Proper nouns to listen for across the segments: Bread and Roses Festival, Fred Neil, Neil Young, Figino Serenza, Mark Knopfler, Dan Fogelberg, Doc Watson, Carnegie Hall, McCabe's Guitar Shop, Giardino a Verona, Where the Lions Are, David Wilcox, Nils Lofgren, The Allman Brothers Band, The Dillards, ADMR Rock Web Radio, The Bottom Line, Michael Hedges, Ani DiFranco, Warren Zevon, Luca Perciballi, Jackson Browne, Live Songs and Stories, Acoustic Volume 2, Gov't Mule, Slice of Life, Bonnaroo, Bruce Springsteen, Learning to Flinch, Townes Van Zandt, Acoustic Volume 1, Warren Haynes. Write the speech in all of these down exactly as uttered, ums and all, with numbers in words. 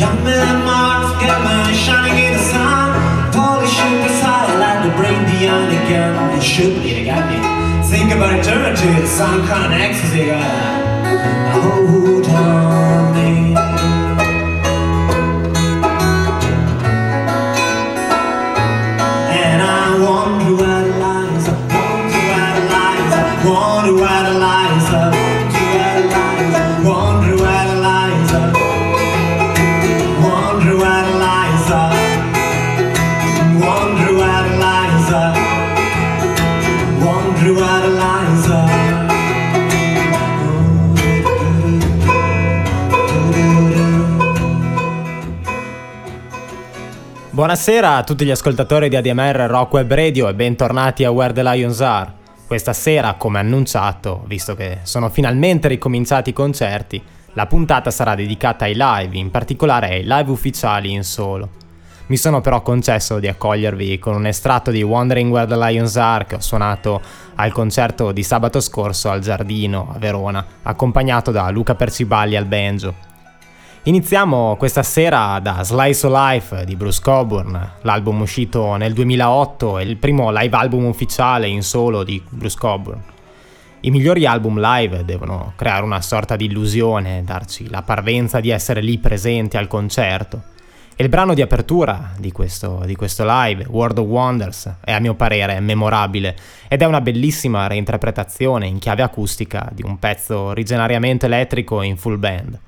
Young man, Mark, forget man, shining in the sun. Polish shoot beside, like the brain beyond the gun. It should be the gun. Think about eternity, some kind of ecstasy. Hold on me. And I wonder where the lions are. Wonder where the lions are. Wonder where the lions are. Wonder where the lions are. Wonder where the lions are. Wonder where the lions are. Wonder where the lions are. Buonasera a tutti gli ascoltatori di A D M R Rock Web Radio e bentornati a Where the Lions Are. Questa sera, come annunciato, visto che sono finalmente ricominciati i concerti, la puntata sarà dedicata ai live, in particolare ai live ufficiali in solo. Mi sono però concesso di accogliervi con un estratto di Wondering Where the Lions Are che ho suonato al concerto di sabato scorso al Giardino a Verona, accompagnato da Luca Perciballi al banjo. Iniziamo questa sera da Slice of Life di Bruce Cockburn, l'album uscito nel duemilaotto e il primo live album ufficiale in solo di Bruce Cockburn. I migliori album live devono creare una sorta di illusione, darci la parvenza di essere lì presenti al concerto. E il brano di apertura di questo, di questo live, World of Wonders, è a mio parere memorabile ed è una bellissima reinterpretazione in chiave acustica di un pezzo originariamente elettrico in full band.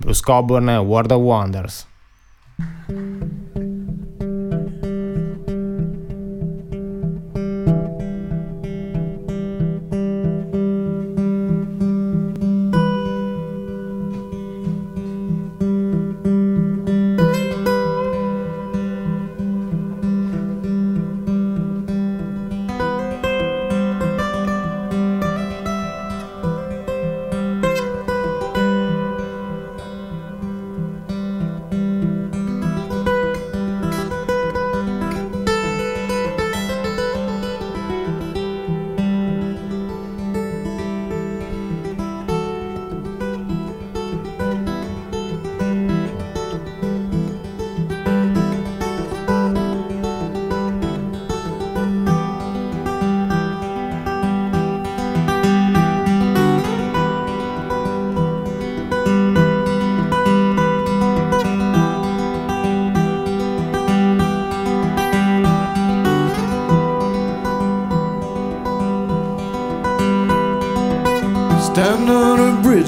Bruce Cockburn, World of Wonders.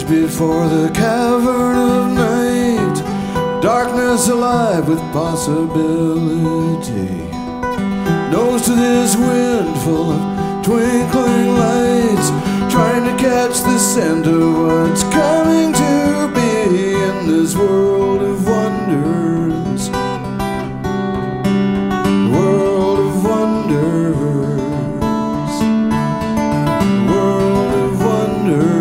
Before the cavern of night, darkness alive with possibility. Nose to this wind full of twinkling lights, trying to catch the scent of what's coming to be in this world of wonders. World of wonders. World of wonders.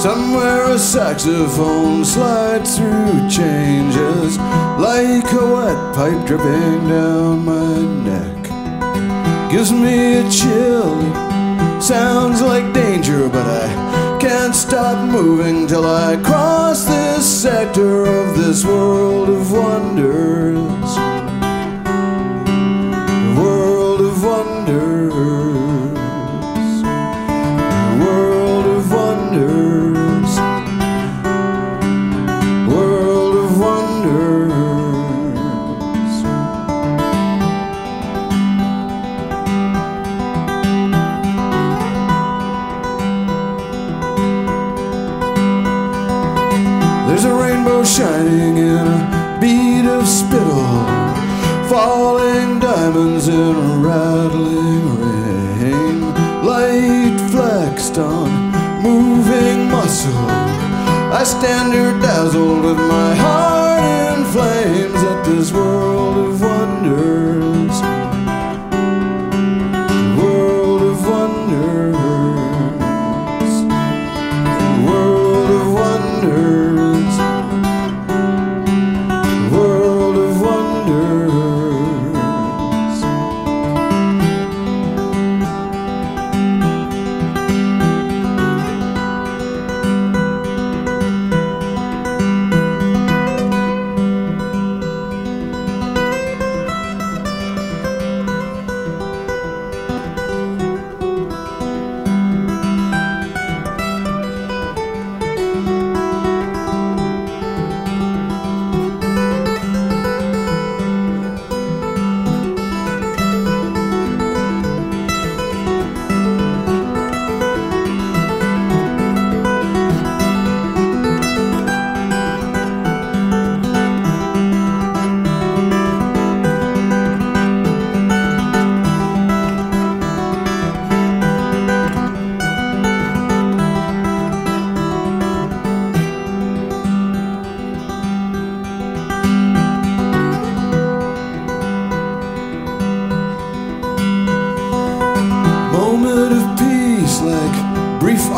Somewhere a saxophone slides through changes, like a wet pipe dripping down my neck. Gives me a chill, sounds like danger, but I can't stop moving till I cross this sector of this world of wonders. World of wonders. World of wonders. Shining in a bead of spittle, falling diamonds in a rattling rain, light flexed on moving muscle. I stand here dazzled with my heart in flames at this world of wonders. World of wonders. World of wonders.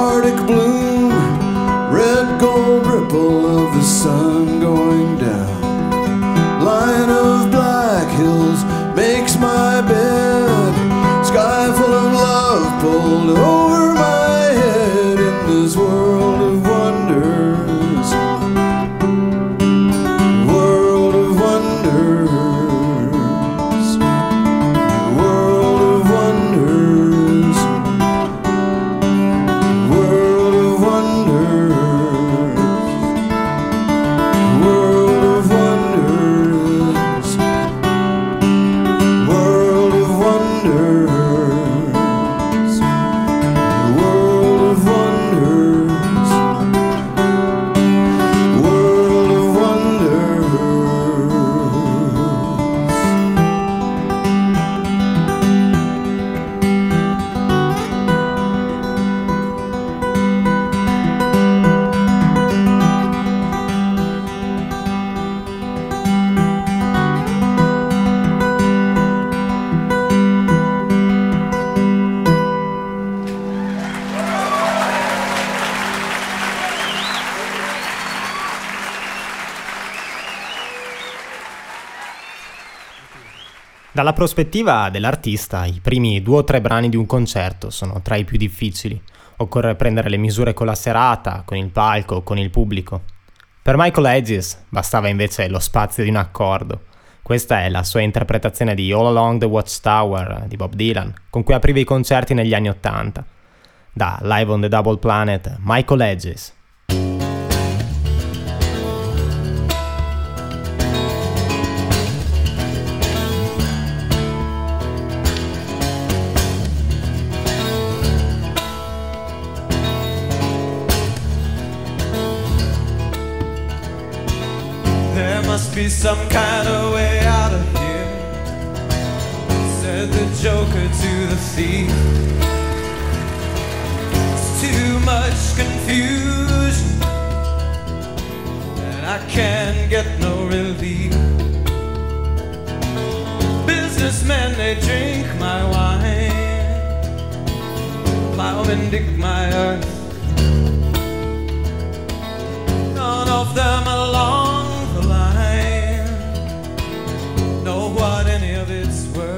Arctic bloom, red gold ripple of the sun going down. Line of black hills makes my bed, sky full of love pulled over my head in this world of wonders, world of wonders, world of wonders, world of wonders, world of wonders, world of wonders. Dalla prospettiva dell'artista, i primi due o tre brani di un concerto sono tra i più difficili. Occorre prendere le misure con la serata, con il palco, con il pubblico. Per Michael Hedges bastava invece lo spazio di un accordo. Questa è la sua interpretazione di All Along the Watchtower di Bob Dylan, con cui apriva i concerti negli anni Ottanta. Da Live on the Double Planet, Michael Hedges. Be some kind of way out of here, said the joker to the thief. It's too much confusion and I can't get no relief. Businessmen, they drink my wine, plowmen dig my earth. None of them alone know what any of it's worth.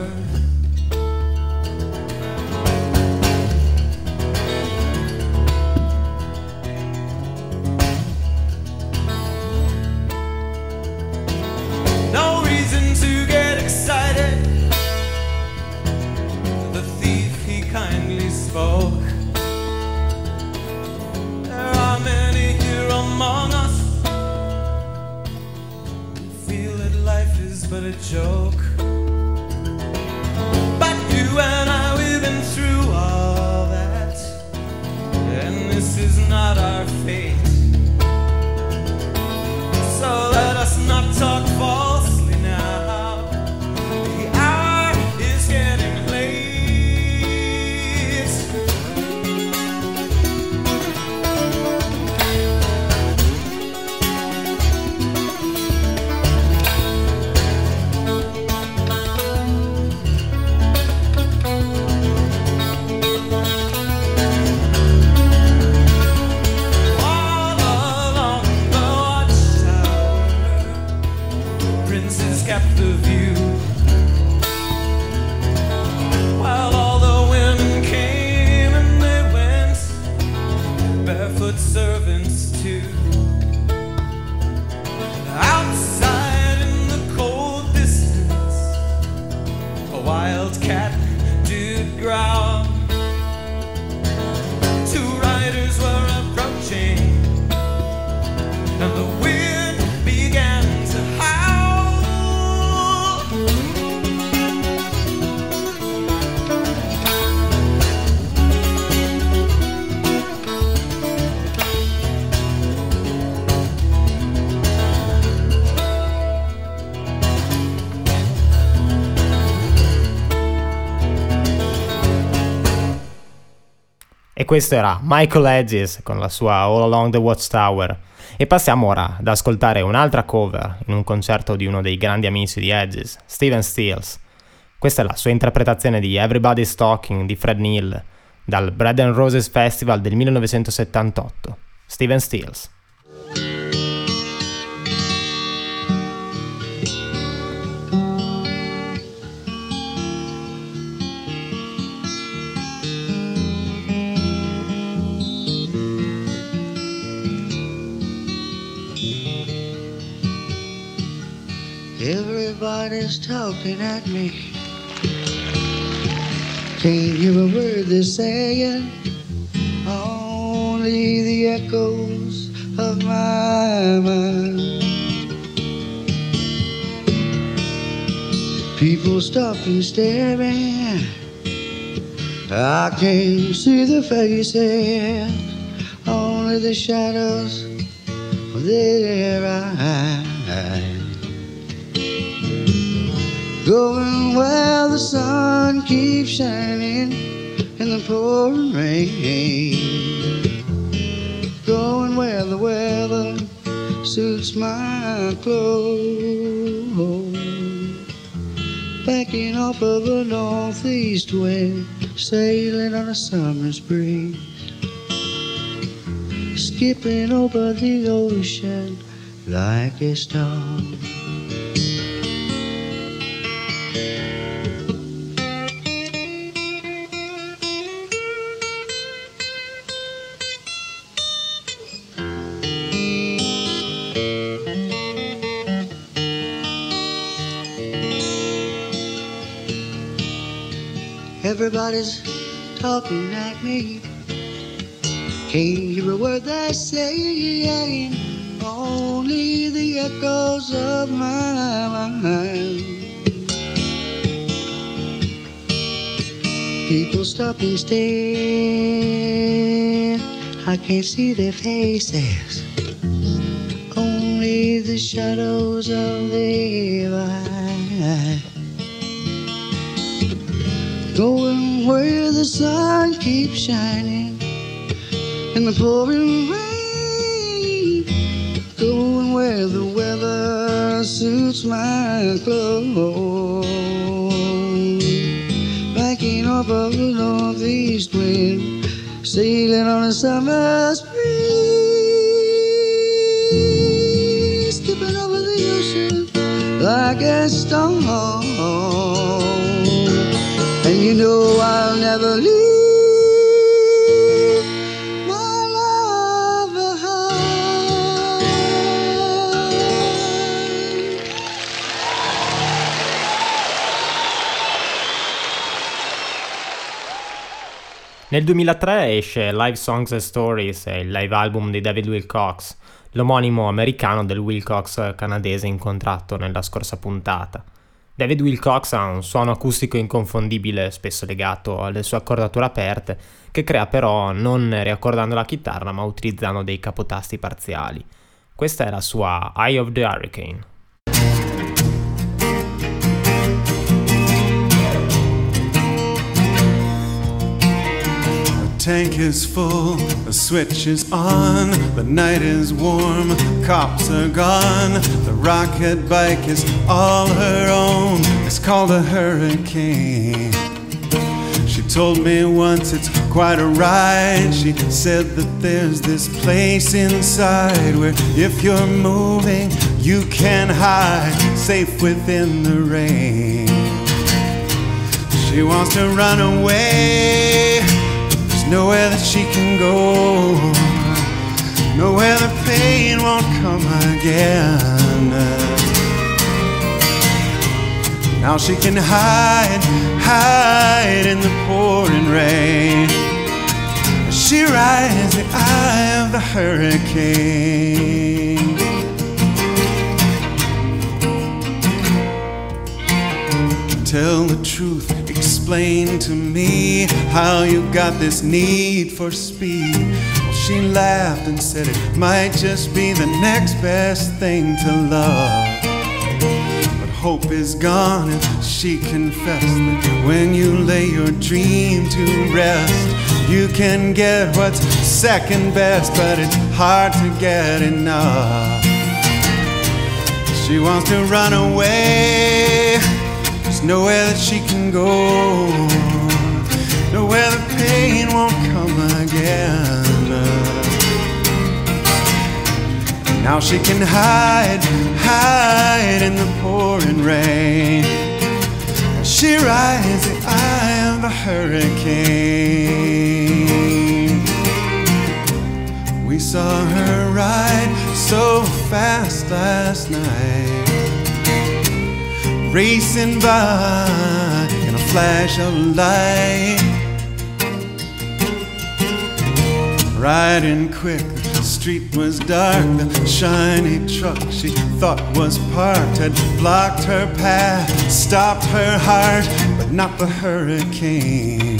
No reason to get excited, the thief he kindly spoke. There are many here among us, but a joke. But you and I, we've been through all that, and this is not our fate. So let us not talk falsely now, the hour is getting E questo era Michael Hedges con la sua All Along the Watchtower. E passiamo ora ad ascoltare un'altra cover in un concerto di uno dei grandi amici di Hedges, Steven Stills. Questa è la sua interpretazione di Everybody's Talking di Fred Neil, dal Bread and Roses Festival del millenovecentosettantotto, Steven Stills. Everybody's talking at me. Can't hear a word they're saying. Only the echoes of my mind. People stop and stare at. I can't see the faces. Only the shadows of their eyes. Going where the sun keeps shining in the pouring rain. Going where the weather suits my clothes. Backing off of a northeast wind, sailing on a summer's breeze. Skipping over the ocean like a star. Everybody's talking at me. Can't hear a word they're saying. Only the echoes of my mind. People stop and stare. I can't see their faces. Only the shadows of their eyes. Going where the sun keeps shining in the pouring rain. Going where the weather suits my clothes. Backing off of the northeast wind, sailing on a summer's breeze. Skipping over the ocean like a stone. And you know I'll never leave my love behind. Nel duemilatré esce Live Songs and Stories, il live album di David Wilcox, l'omonimo americano del Wilcox canadese incontrato nella scorsa puntata. David Wilcox ha un suono acustico inconfondibile, spesso legato alle sue accordature aperte, che crea però non riaccordando la chitarra ma utilizzando dei capotasti parziali. Questa è la sua Eye of the Hurricane. The tank is full, the switch is on, the night is warm, cops are gone, the rocket bike is all her own, it's called a hurricane. She told me once it's quite a ride, she said that there's this place inside where if you're moving you can hide, safe within the rain. She wants to run away, nowhere that she can go, nowhere the pain won't come again. Now she can hide, hide in the pouring rain. She rides the eye of the hurricane. Tell the truth, explain to me how you got this need for speed. Well, she laughed and said it might just be the next best thing to love. But hope is gone, and she confessed that when you lay your dream to rest, you can get what's second best, but it's hard to get enough. She wants to run away, nowhere that she can go, nowhere where the pain won't come again. Now she can hide, hide in the pouring rain. She rides the eye of a hurricane. We saw her ride so fast last night, racing by in a flash of light, riding quick. The street was dark, the shiny truck she thought was parked had blocked her path, stopped her heart, but not the hurricane.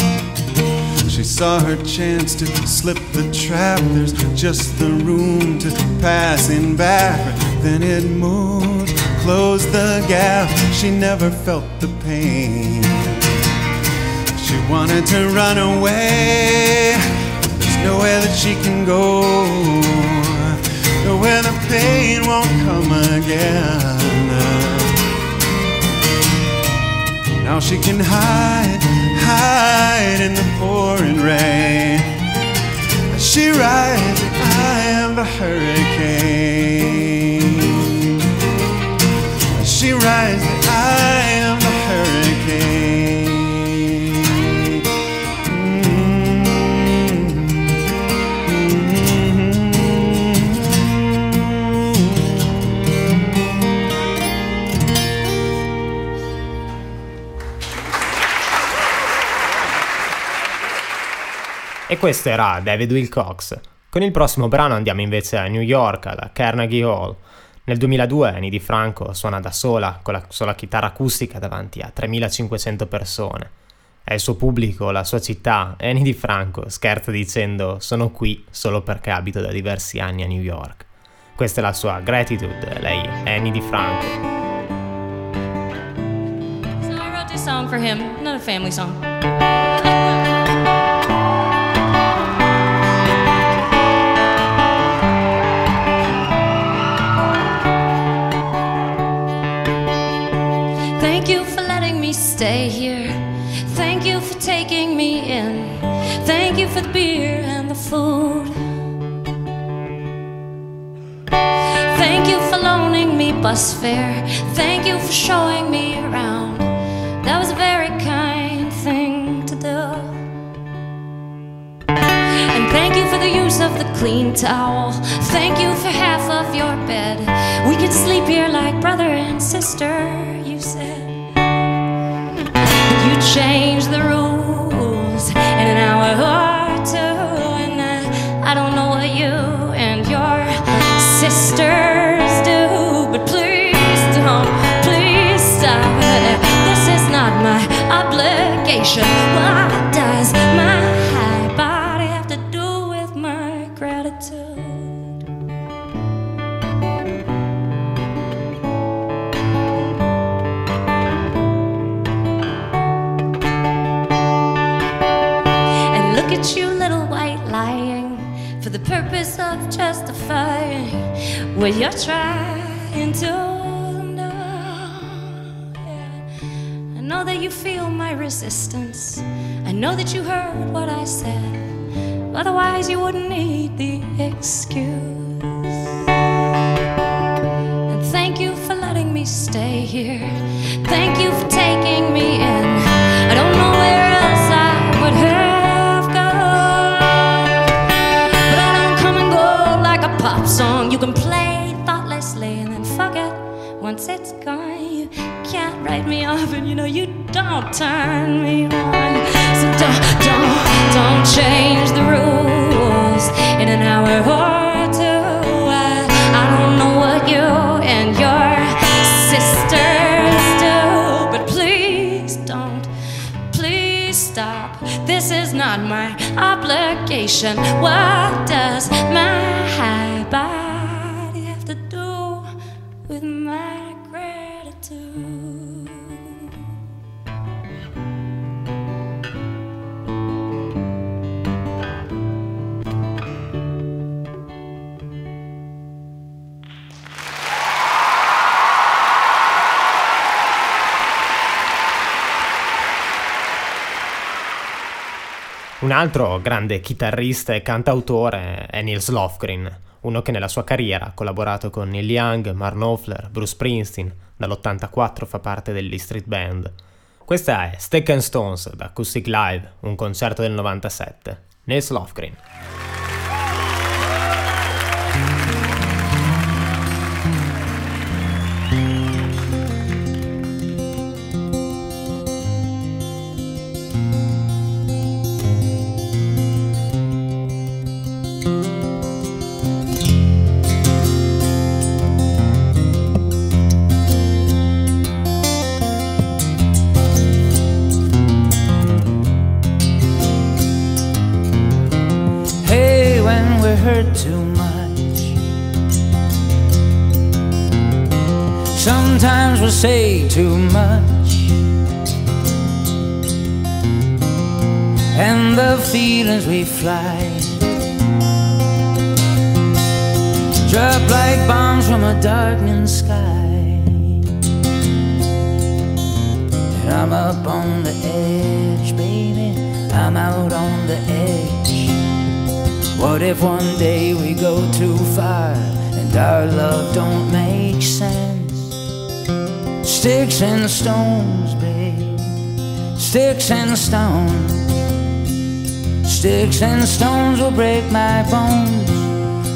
She saw her chance to slip the trap, there's just the room to pass in back. Then it moved, closed the gap, she never felt the pain. She wanted to run away, but there's nowhere that she can go, nowhere the pain won't come again. Now she can hide, hide in the pouring rain. She rides the eye of a hurricane. She rides the eye of a hurricane. E questo era David Wilcox. Con il prossimo brano andiamo invece a New York, alla Carnegie Hall. Nel duemiladue Ani DiFranco suona da sola, con la sola chitarra acustica davanti a tremilacinquecento persone. È il suo pubblico, la sua città, e Ani DiFranco scherza dicendo «Sono qui solo perché abito da diversi anni a New York». Questa è la sua Gratitude, lei è Ani DiFranco. So I wrote this song for him, not a family song. Stay here. Thank you for taking me in. Thank you for the beer and the food. Thank you for loaning me bus fare. Thank you for showing me around. That was a very kind thing to do. And thank you for the use of the clean towel. Thank you for half of your bed. We could sleep here like brother and sister, you said. You changed the rules in an hour or two, and I, I don't know what you and your sisters do, but please don't, please stop. This is not my obligation. Why does my body have to do with my gratitude? At you, little white lying, for the purpose of justifying what you're trying to know. Yeah. I know that you feel my resistance. I know that you heard what I said. Otherwise, you wouldn't need the excuse. And thank you for letting me stay here. Thank you for taking me in. I don't know where else I would hurt. Pop song you can play thoughtlessly and then fuck it once it's gone. You can't write me off, and you know you don't turn me on. So don't, don't, don't change the rules in an hour or two. I, I don't know what you and your sisters do, but please don't, please stop. This is not my obligation. What does my high body have to do with my gratitude? Un altro grande chitarrista e cantautore è Nils Lofgren, uno che nella sua carriera ha collaborato con Neil Young, Mark Knopfler, Bruce Springsteen, dall'ottantaquattro fa parte degli Street Band. Questa è Stick and Stones da Acoustic Live, un concerto del novantasette. Nils Lofgren. Say too much, and the feelings we fly drop like bombs from a darkening sky. And I'm up on the edge, baby, I'm out on the edge. What if one day we go too far and our love don't make sense? Sticks and stones, babe, sticks and stones. Sticks and stones will break my bones,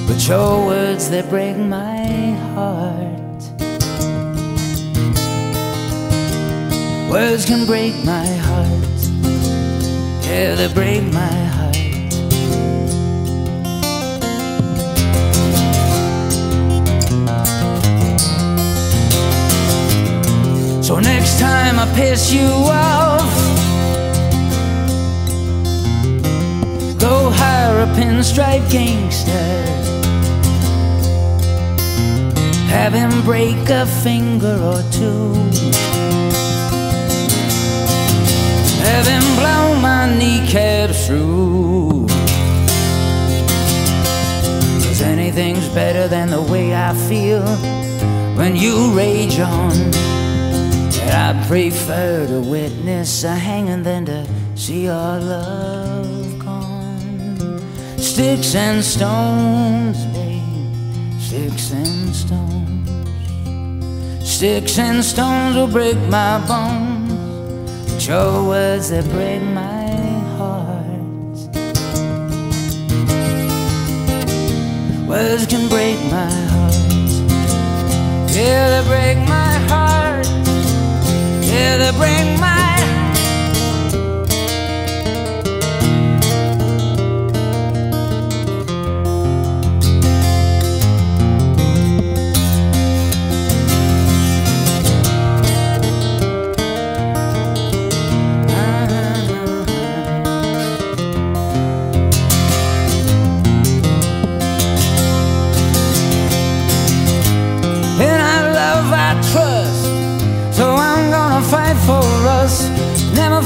but your words, they break my heart. Words can break my heart, yeah, they break my heart. So next time I piss you off, go hire a pinstripe gangster, have him break a finger or two, have him blow my kneecap through. 'Cause anything's better than the way I feel when you rage on. I prefer to witness a hanging than to see our love gone. Sticks and stones, babe, sticks and stones. Sticks and stones will break my bones, but your words, they break my heart. Words can break my heart, yeah, they break my heart. Yeah, they bring my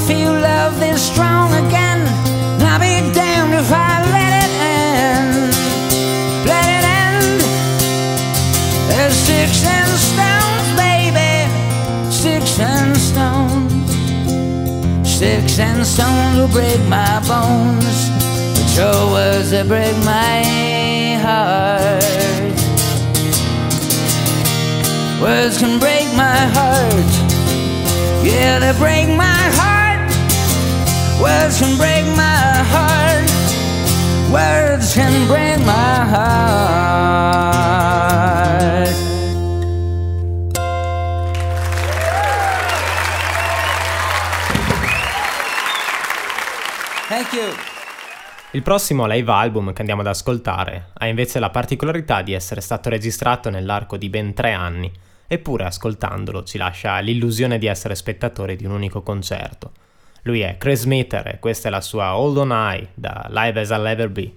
feel love this strong again. And I'll be damned if I let it end. Let it end. There's sticks and stones, baby, sticks and stones. Sticks and stones will break my bones, but your words, they break my heart. Words can break my heart, yeah, they break my heart. Words can break my heart. Words can break my heart. Thank you. Il prossimo live album che andiamo ad ascoltare ha invece la particolarità di essere stato registrato nell'arco di ben tre anni, eppure ascoltandolo ci lascia l'illusione di essere spettatori di un unico concerto. Lui è Chris Smither e questa è la sua Hold On High da Live As I'll Ever Be.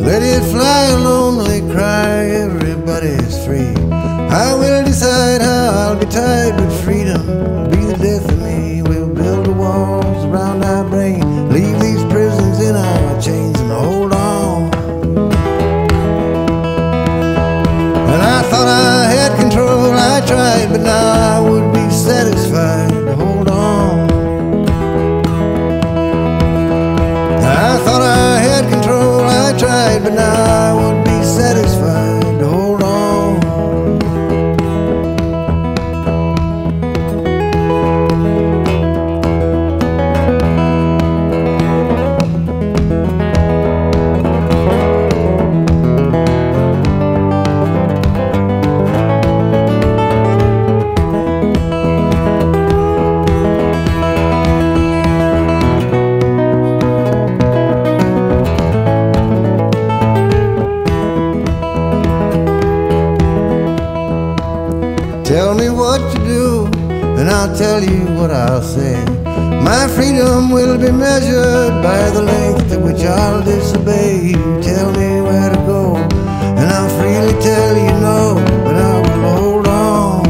Let it fly alone, let it cry, everybody is free. I will decide how I'll be tied with freedom. Be the death of me. Leave these prisons. tried, but now I would be satisfied to hold on. I thought I had control, I tried, but now I would be satisfied to hold on. I'll tell you what I'll say. My freedom will be measured by the length at which I'll disobey. You tell me where to go, and I'll freely tell you no, but I will hold on.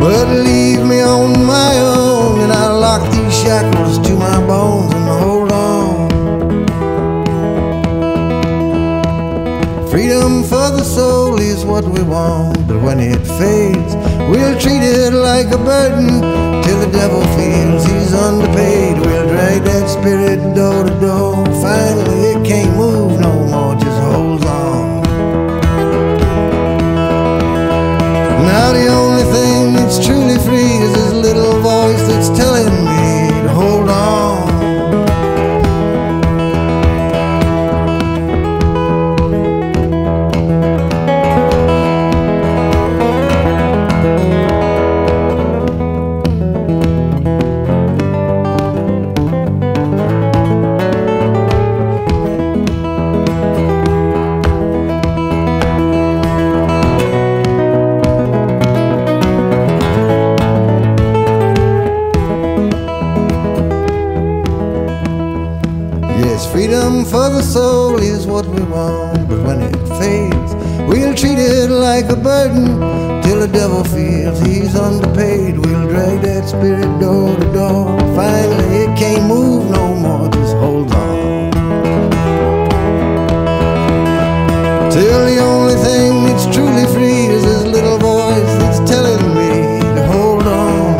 But leave me on my own, and I'll lock these shackles to my bones and hold on. Freedom for the soul is what we want, but when it fades, we'll treat it like a burden till the devil feels he's underpaid. We'll drag that spirit door to door. Finally, it can't move no more, just holds on. Now the only thing that's truly free is this little voice that's telling me to hold on. For the soul is what we want, but when it fades, we'll treat it like a burden till the devil feels he's underpaid. We'll drag that spirit door to door. Finally, it can't move no more, just hold on. Till the only thing that's truly free is this little voice that's telling me to hold on.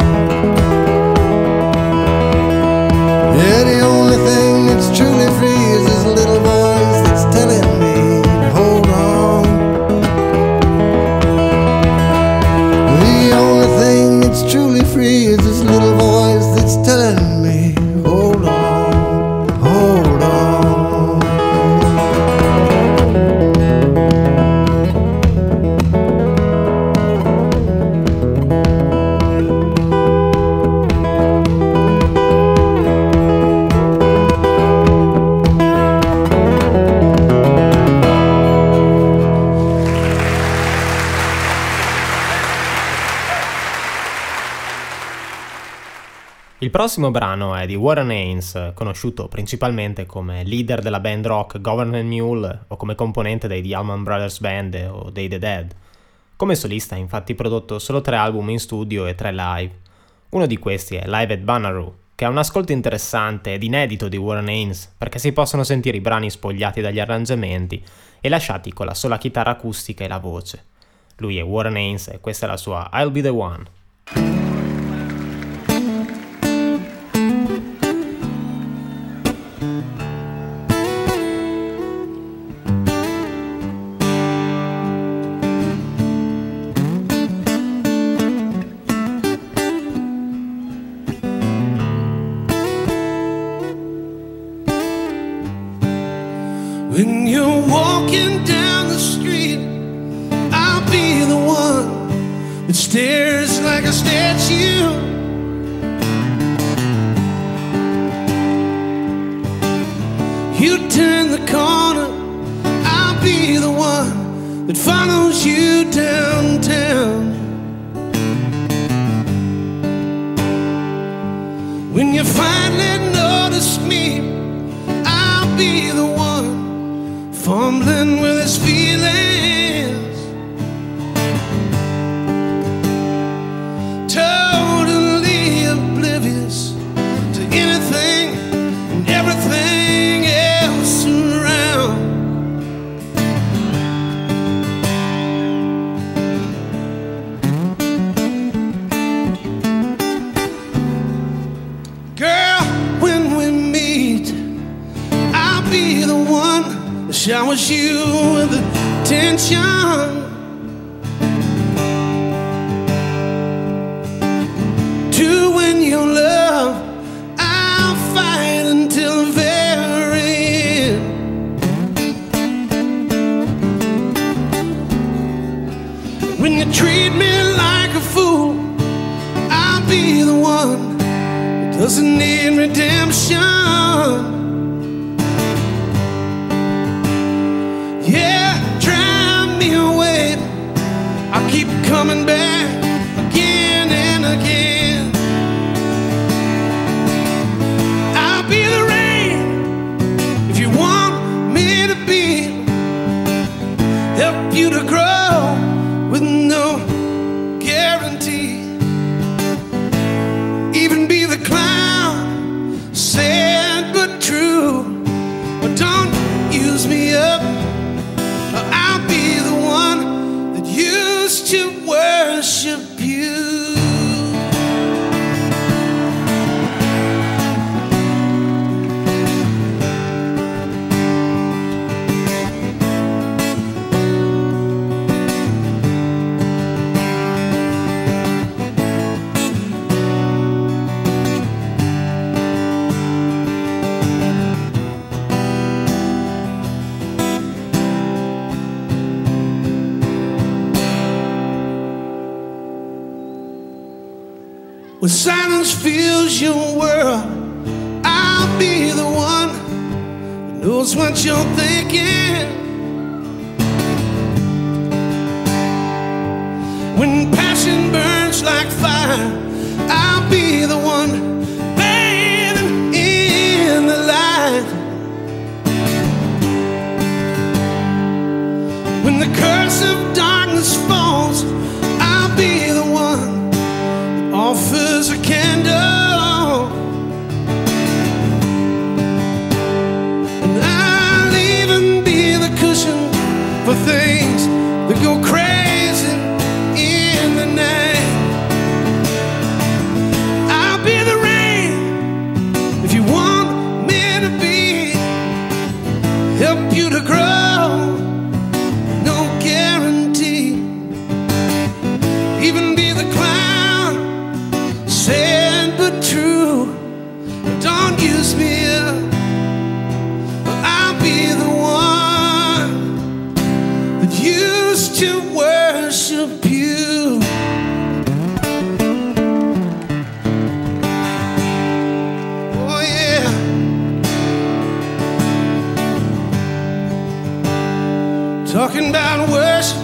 Yeah, the only thing that's truly free is this little voice that's telling me to hold on. The only thing that's truly free is this little voice that's telling me hold on, hold Il prossimo brano è di Warren Haynes, conosciuto principalmente come leader della band rock Gov't Mule o come componente dei The Allman Brothers Band o dei The Dead. Come solista ha infatti prodotto solo tre album in studio e tre live. Uno di questi è Live at Bonnaroo, che è un ascolto interessante ed inedito di Warren Haynes, perché si possono sentire i brani spogliati dagli arrangiamenti e lasciati con la sola chitarra acustica e la voce. Lui è Warren Haynes e questa è la sua I'll Be The One. When you're walking down the street, I'll be the one that stares like a statue. You turn the corner, I'll be the one that follows you downtown. When you finally notice me, I'll be the one fumbling with his feelings, totally oblivious to anything and everything else around. push you with attention. To win your love, I'll fight until the very end. When you treat me like a fool, I'll be the one that doesn't need redemption. Keep coming back again and again. I'll be the rain if you want me to be. Help you to grow with no guarantee. Even be the clown, sad but true. But don't use me up. I'll be the one that you to worship you. When silence fills your world, I'll be the one who knows what you're thinking. When passion burns like fire, I'll be the one bathing in the light. When the curse of darkness falls, I'll be the one offers a candle, and I'll even be the cushion for things that go crazy in the night. I'll be the rain if you want me to be. Help you to grow, no guarantee. Even be the cloud. Sad but true, don't use me up. I'll be the one that used to worship you. Oh yeah, talking about worship.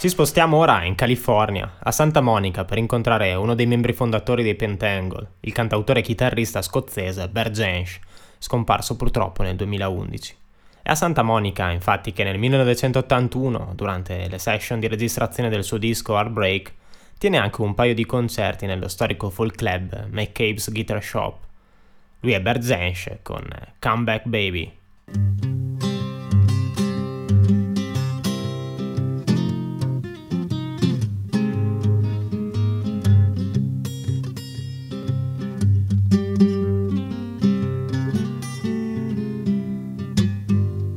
Ci spostiamo ora in California, a Santa Monica, per incontrare uno dei membri fondatori dei Pentangle, il cantautore e chitarrista scozzese Bert Jansch, scomparso purtroppo nel duemilaundici. È a Santa Monica, infatti, che nel millenovecentottantuno, durante le session di registrazione del suo disco Heartbreak, tiene anche un paio di concerti nello storico folk club McCabe's Guitar Shop. Lui è Bert Jansch con Come Back Baby.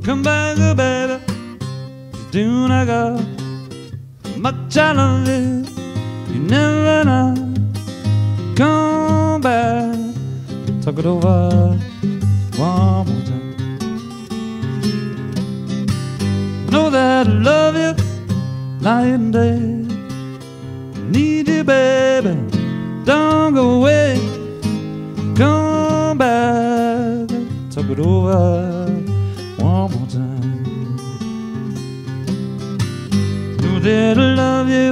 Come back, oh baby, you do not got much I love you, you never know. Come back, talk it over one more time. I know that I love you, lying dead. I need you, baby, don't go away. Come back, talk it over one more time. Know that I love you,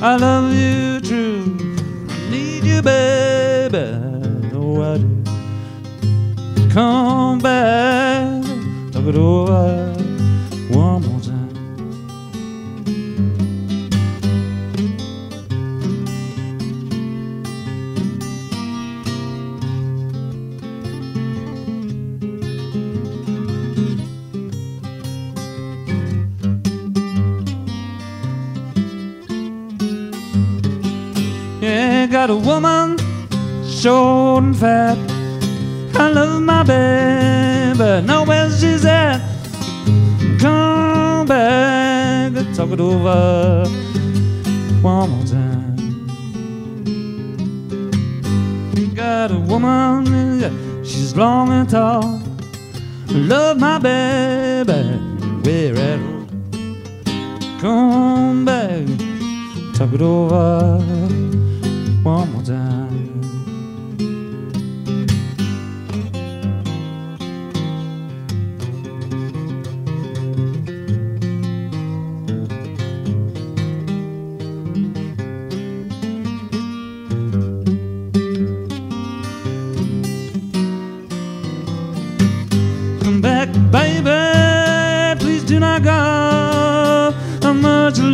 I love you true. I need you, baby, I know I do. Come back, talk it over one more time. got a woman short and fat. I love my baby, know where she's at. Come back, let's talk it over one more time. Got a woman, she's long and tall. Love my baby, we're at home. Come back, talk it over one more time.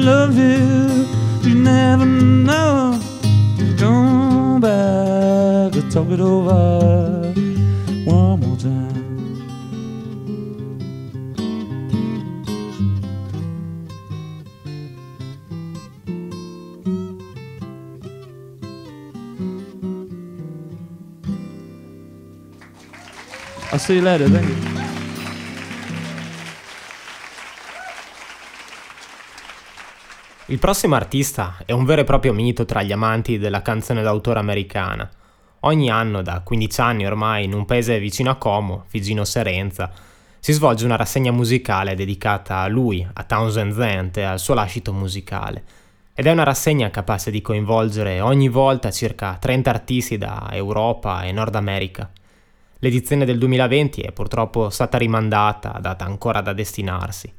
Love you, you never know. Come back, let's talk it over one more time. I'll see you later, thank you. Il prossimo artista è un vero e proprio mito tra gli amanti della canzone d'autore americana. Ogni anno, da quindici anni ormai, in un paese vicino a Como, Figino Serenza, si svolge una rassegna musicale dedicata a lui, a Townes Van Zandt e al suo lascito musicale. Ed è una rassegna capace di coinvolgere ogni volta circa trenta artisti da Europa e Nord America. L'edizione del duemilaventi è purtroppo stata rimandata, data ancora da destinarsi.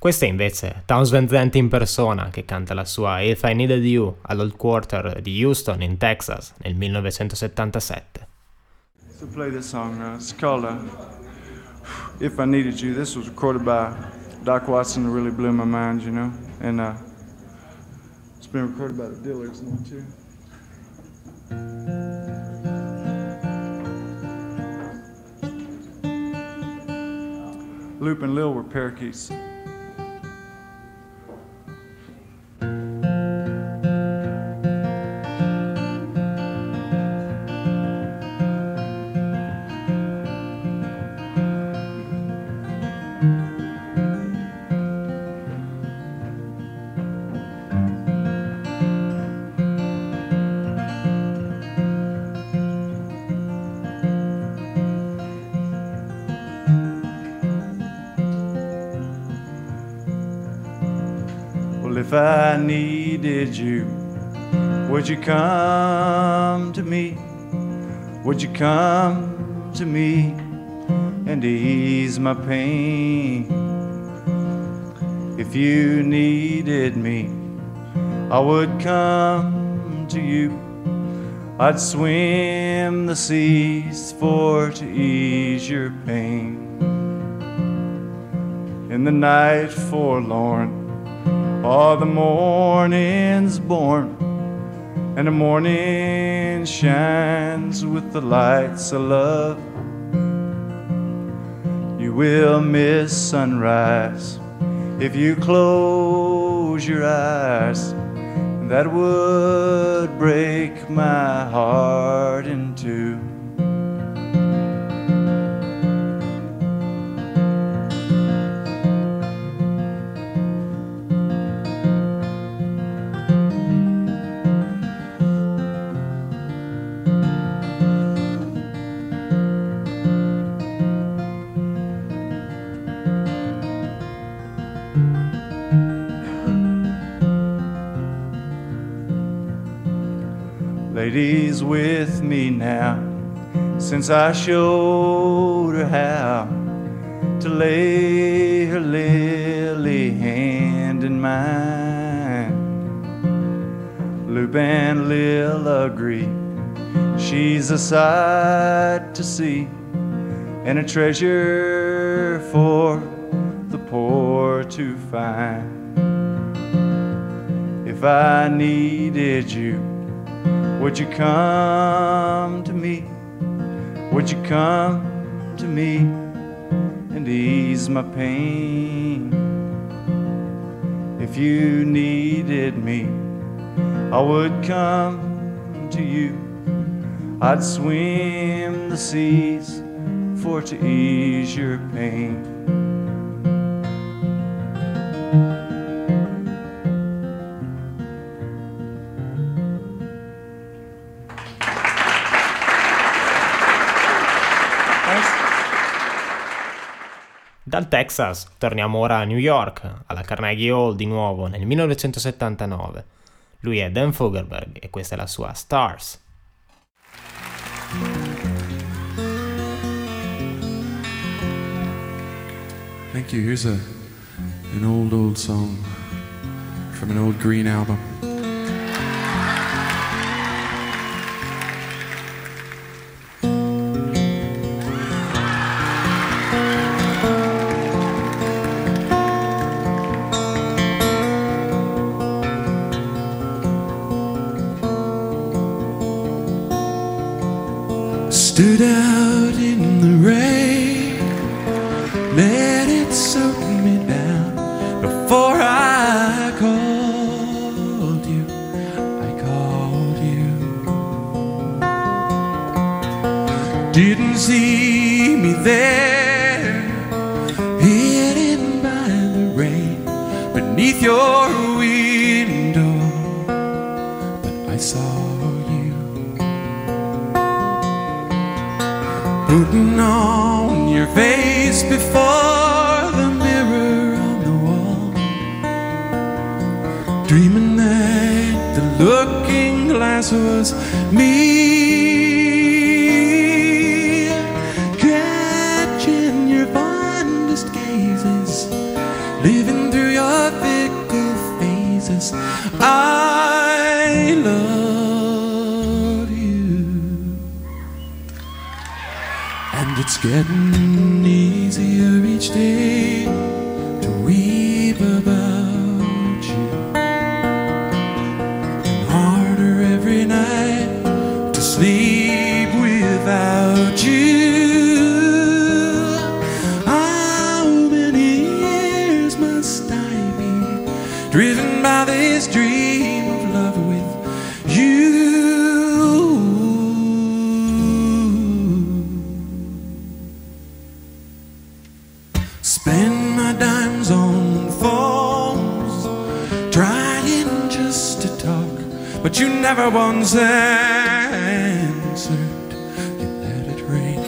Questa è invece Townes Van Zandt in persona che canta la sua If I Needed You all'Old Quarter di Houston in Texas nel millenovecentosettantasette. To play this song now, it's called uh, If I Needed You. This was recorded by Doc Watson, it really blew my mind, you know, and uh, it's been recorded by the Dillards now too. Loop and Lil were parakeets. If I needed you, would you come to me? Would you come to me and ease my pain? If you needed me, I would come to you. I'd swim the seas for to ease your pain. In the night forlorn, oh, the morning's born, and the morning shines with the lights of love. You will miss sunrise if you close your eyes. That would break my heart in two. Ladies with me now, since I showed her how to lay her lily hand in mine. Loop and Lil agree, she's a sight to see and a treasure for the poor to find. If I needed you, would you come to me? Would you come to me and ease my pain? If you needed me, I would come to you. I'd swim the seas for to ease your pain. Dal Texas torniamo ora a New York, alla Carnegie Hall di nuovo nel millenovecentosettantanove. Lui è Dan Fogelberg e questa è la sua Stars. Thank you. Here's a, an old, old song from an old Green album. Stood out in the rain, let it soak me down before I called you, I called you. Didn't see me there, hidden by the rain, beneath your window, but I saw putting on your face before the mirror on the wall, dreaming that the looking glass was me, catching your fondest gazes, living through your fickle phases. I love it's getting easier each day to weep about you, and harder every night to sleep without you. How many years must I be driven by this dream of love with you? But you never once answered, you let it rain.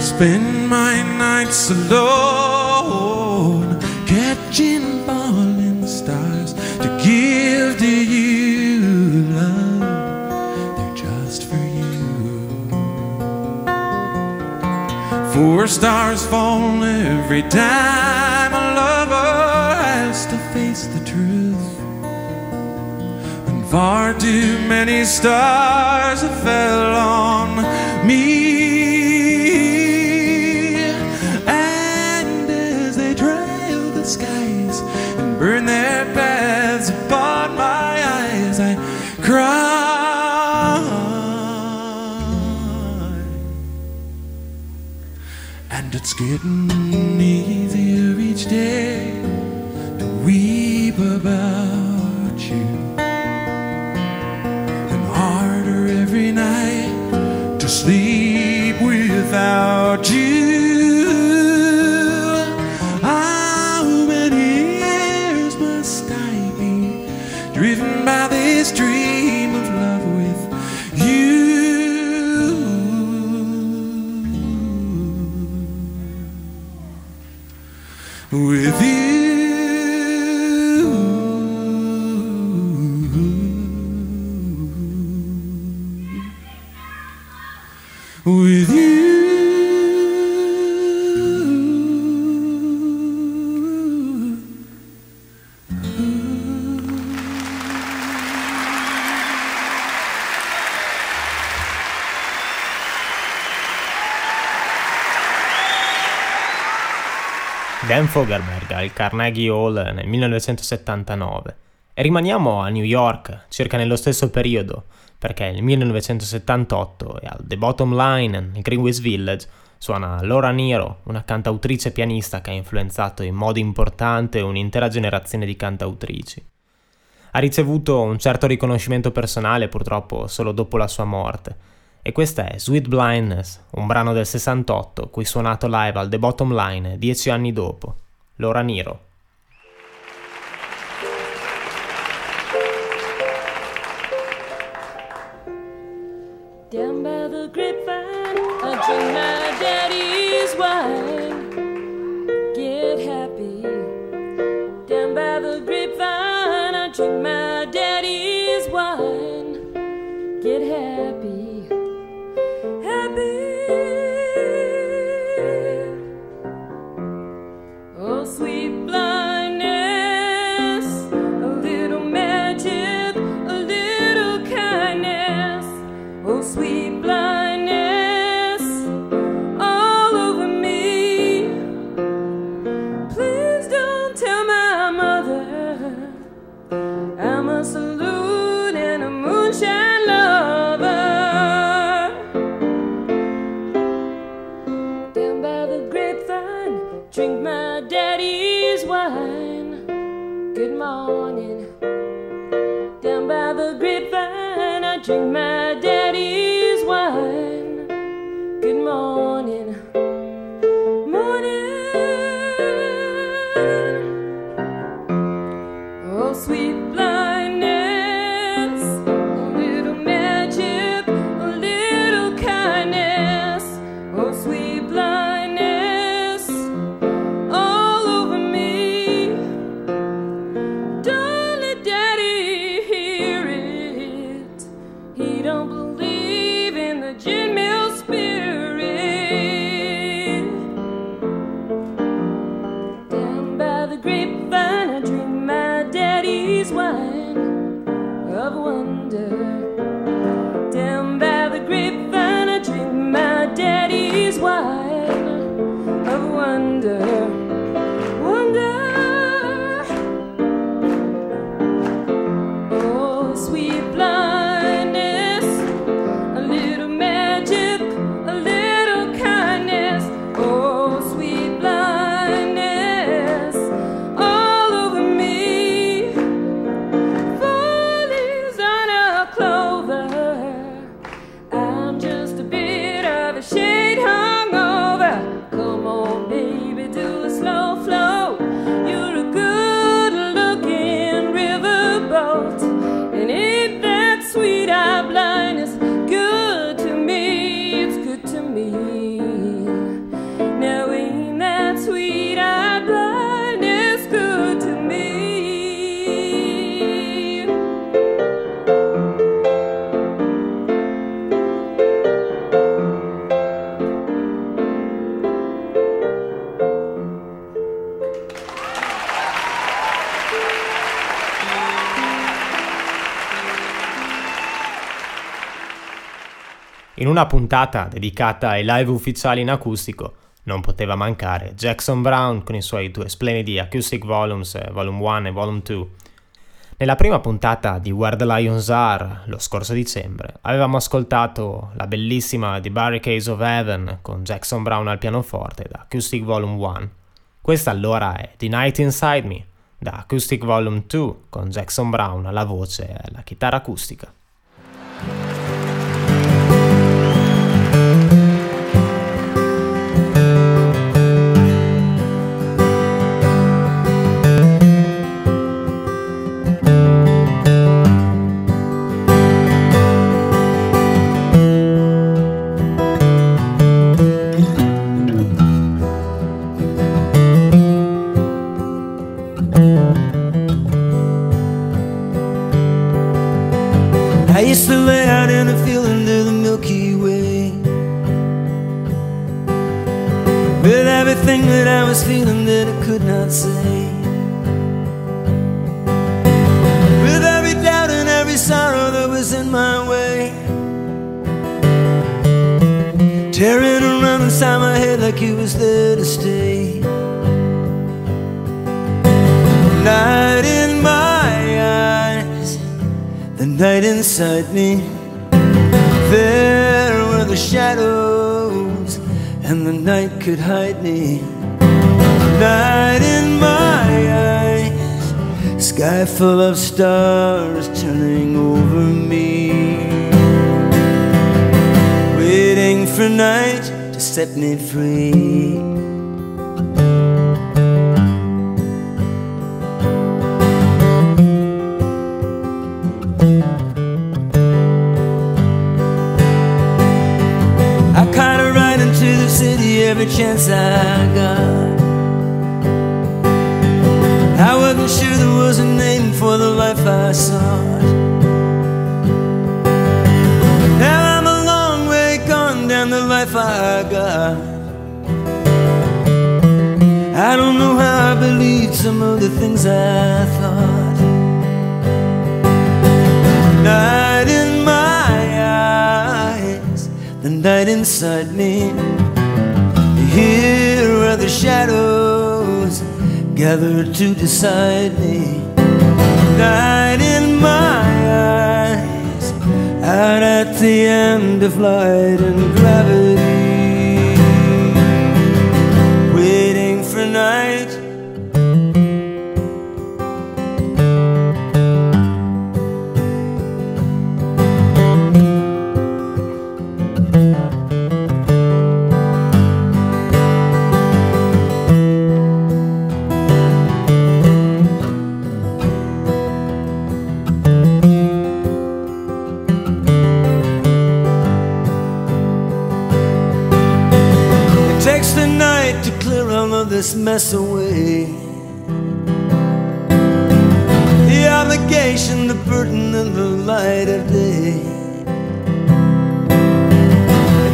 Spend my nights alone, catching falling stars to give to you love, they're just for you. Four stars fall every time a lover has to face the truth, and far too many stars have fell on me, and as they trail the skies and burn their paths upon my eyes, I cry, and it's getting easier each day weep about you, and harder every night to sleep without you. How many years must I be driven by this dream of love with you, with you? Dan Fogelberg al Carnegie Hall nel millenovecentosettantanove. E rimaniamo a New York, circa nello stesso periodo, perché nel millenovecentosettantotto e al The Bottom Line nel Green West Village suona Laura Nyro, una cantautrice pianista che ha influenzato in modo importante un'intera generazione di cantautrici. ha ricevuto un certo riconoscimento personale purtroppo solo dopo la sua morte. E questa è Sweet Blindness, un brano del sessantotto cui suonato live al The Bottom Line dieci anni dopo. Laura Nyro. Down by the grapevine, I drink my daddy's wine. Get happy. Down by the grapevine, I drink my daddy's wine. Get happy. Happy. Oh, sweet blind. Sweet blindness all over me. Please don't tell my mother I'm a saloon and a moonshine lover. Down by the grapevine, drink my daddy's wine. Good morning. Down by the grapevine, I drink my daddy's wine. Good morning, morning. Oh, sweet blindness, a little magic, a little kindness. Oh, sweet blindness, all over me. Don't let daddy hear it. He don't believe in the gin mill. Down by the grapevine, I drink my daddy's wine of wonder, wonder. Oh, sweet blindness, a little magic, a little kindness. Oh, sweet blindness, all over me. Fall is on a close. In una puntata dedicata ai live ufficiali in acustico non poteva mancare Jackson Browne con i suoi due splendidi acoustic volumes, Volume uno e Volume due. Nella prima puntata di Where the Lions Are, lo scorso dicembre, avevamo ascoltato la bellissima The Barricades of Heaven con Jackson Browne al pianoforte da Acoustic Volume uno. Questa allora è The Night Inside Me da Acoustic Volume due con Jackson Browne alla voce e alla chitarra acustica. Hide me. Night in my eyes, sky full of stars turning over me, waiting for night to set me free. I caught a ride into the city every chance I got. I wasn't sure there was a name for the life I sought. Now I'm a long way gone down the life I got. I don't know how I believed some of the things I thought. Night in my eyes, the night inside me. Here are the shadows gather to decide me. Night in my eyes, out at the end of light and gravity, waiting for night. This mess away, the obligation, the burden, and the light of day.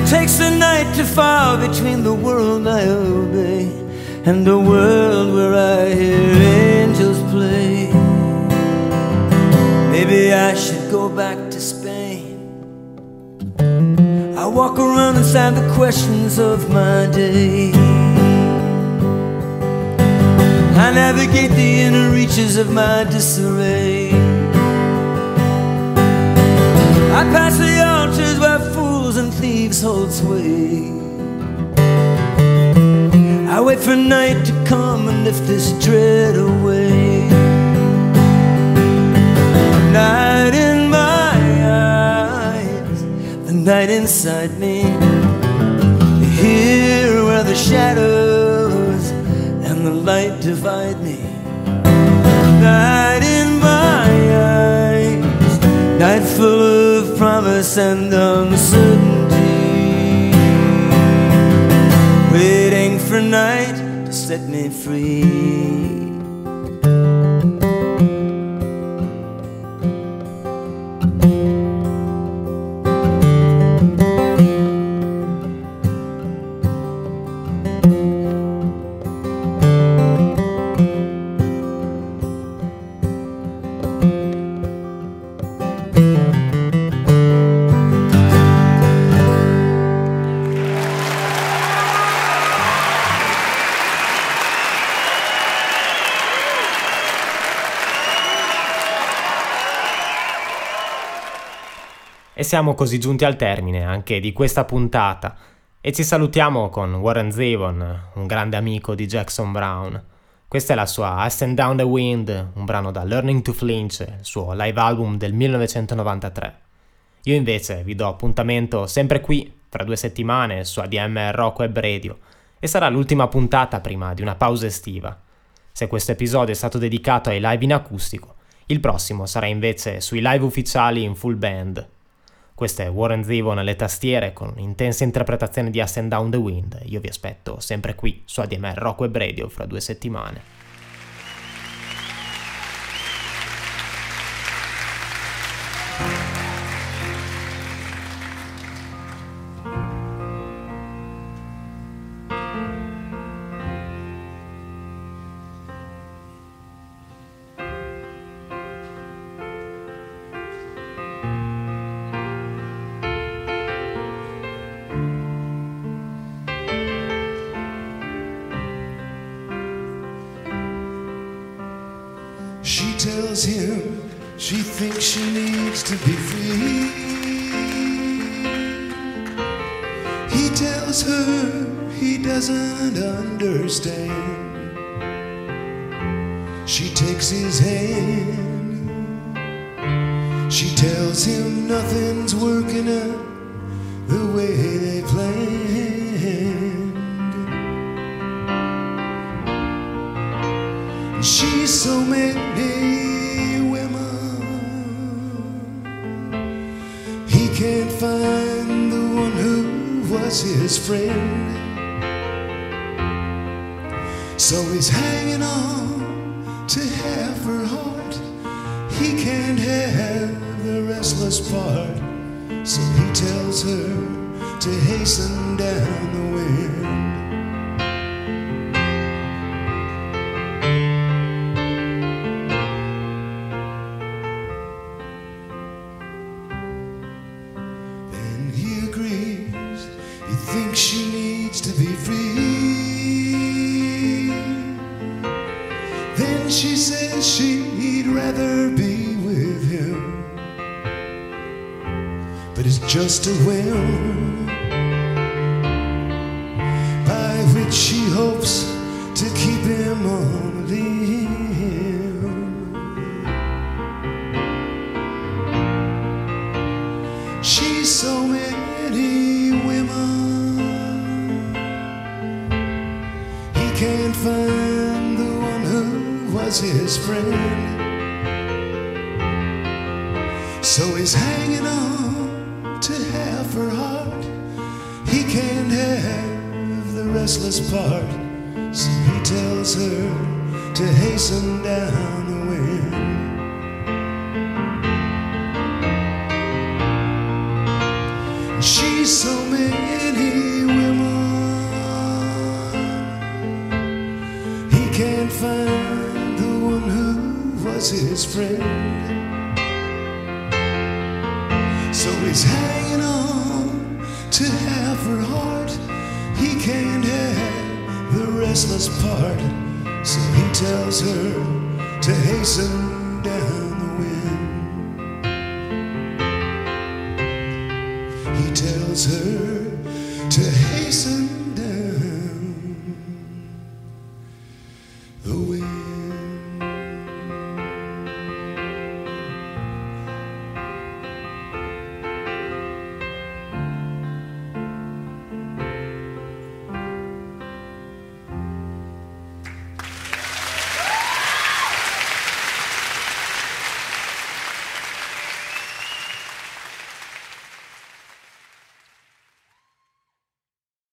It takes a night to file between the world I obey and the world where I hear angels play. Maybe I should go back to Spain. I walk around inside the questions of my day. I navigate the inner reaches of my disarray. I pass the altars where fools and thieves hold sway. I wait for night to come and lift this dread away. Night in my eyes, the night inside me. Here are the shadows, the light divide me. Night in my eyes, night full of promise and uncertainty, waiting for night to set me free. Siamo così giunti al termine anche di questa puntata e ci salutiamo con Warren Zevon, un grande amico di Jackson Browne. Questa è la sua Ice and Down the Wind, un brano da Learning to Flinch, il suo live album del millenovecentonovantatré. Io invece vi do appuntamento sempre qui fra due settimane su A D M R Rock Web Radio e sarà l'ultima puntata prima di una pausa estiva. Se questo episodio è stato dedicato ai live in acustico, il prossimo sarà invece sui live ufficiali in full band. Questo è Warren Zevon alle tastiere con un'intensa interpretazione di Ice and Down the Wind. Io vi aspetto sempre qui su A D M R Rock Web Radio fra due settimane. She takes his hand. She tells him nothing's working out the way they planned. And she's so many women. He can't find the one who was his friend. So he's hanging on to half her heart. He can't have the restless part. So he tells her to hasten down the wind. Then he agrees. He thinks she needs to be free. She says she'd rather be with him, but it's just a whim by which she hopes to keep him on the limb. She's so many women. He can't find his friend, so he's hanging on to half her heart. He can't have the restless part, so he tells her to hasten down the wind. And she's so many women. He can't find his friend, so he's hanging on to half her heart. He can't have the restless part, so he tells her to hasten down the wind. He tells her to hasten down the wind.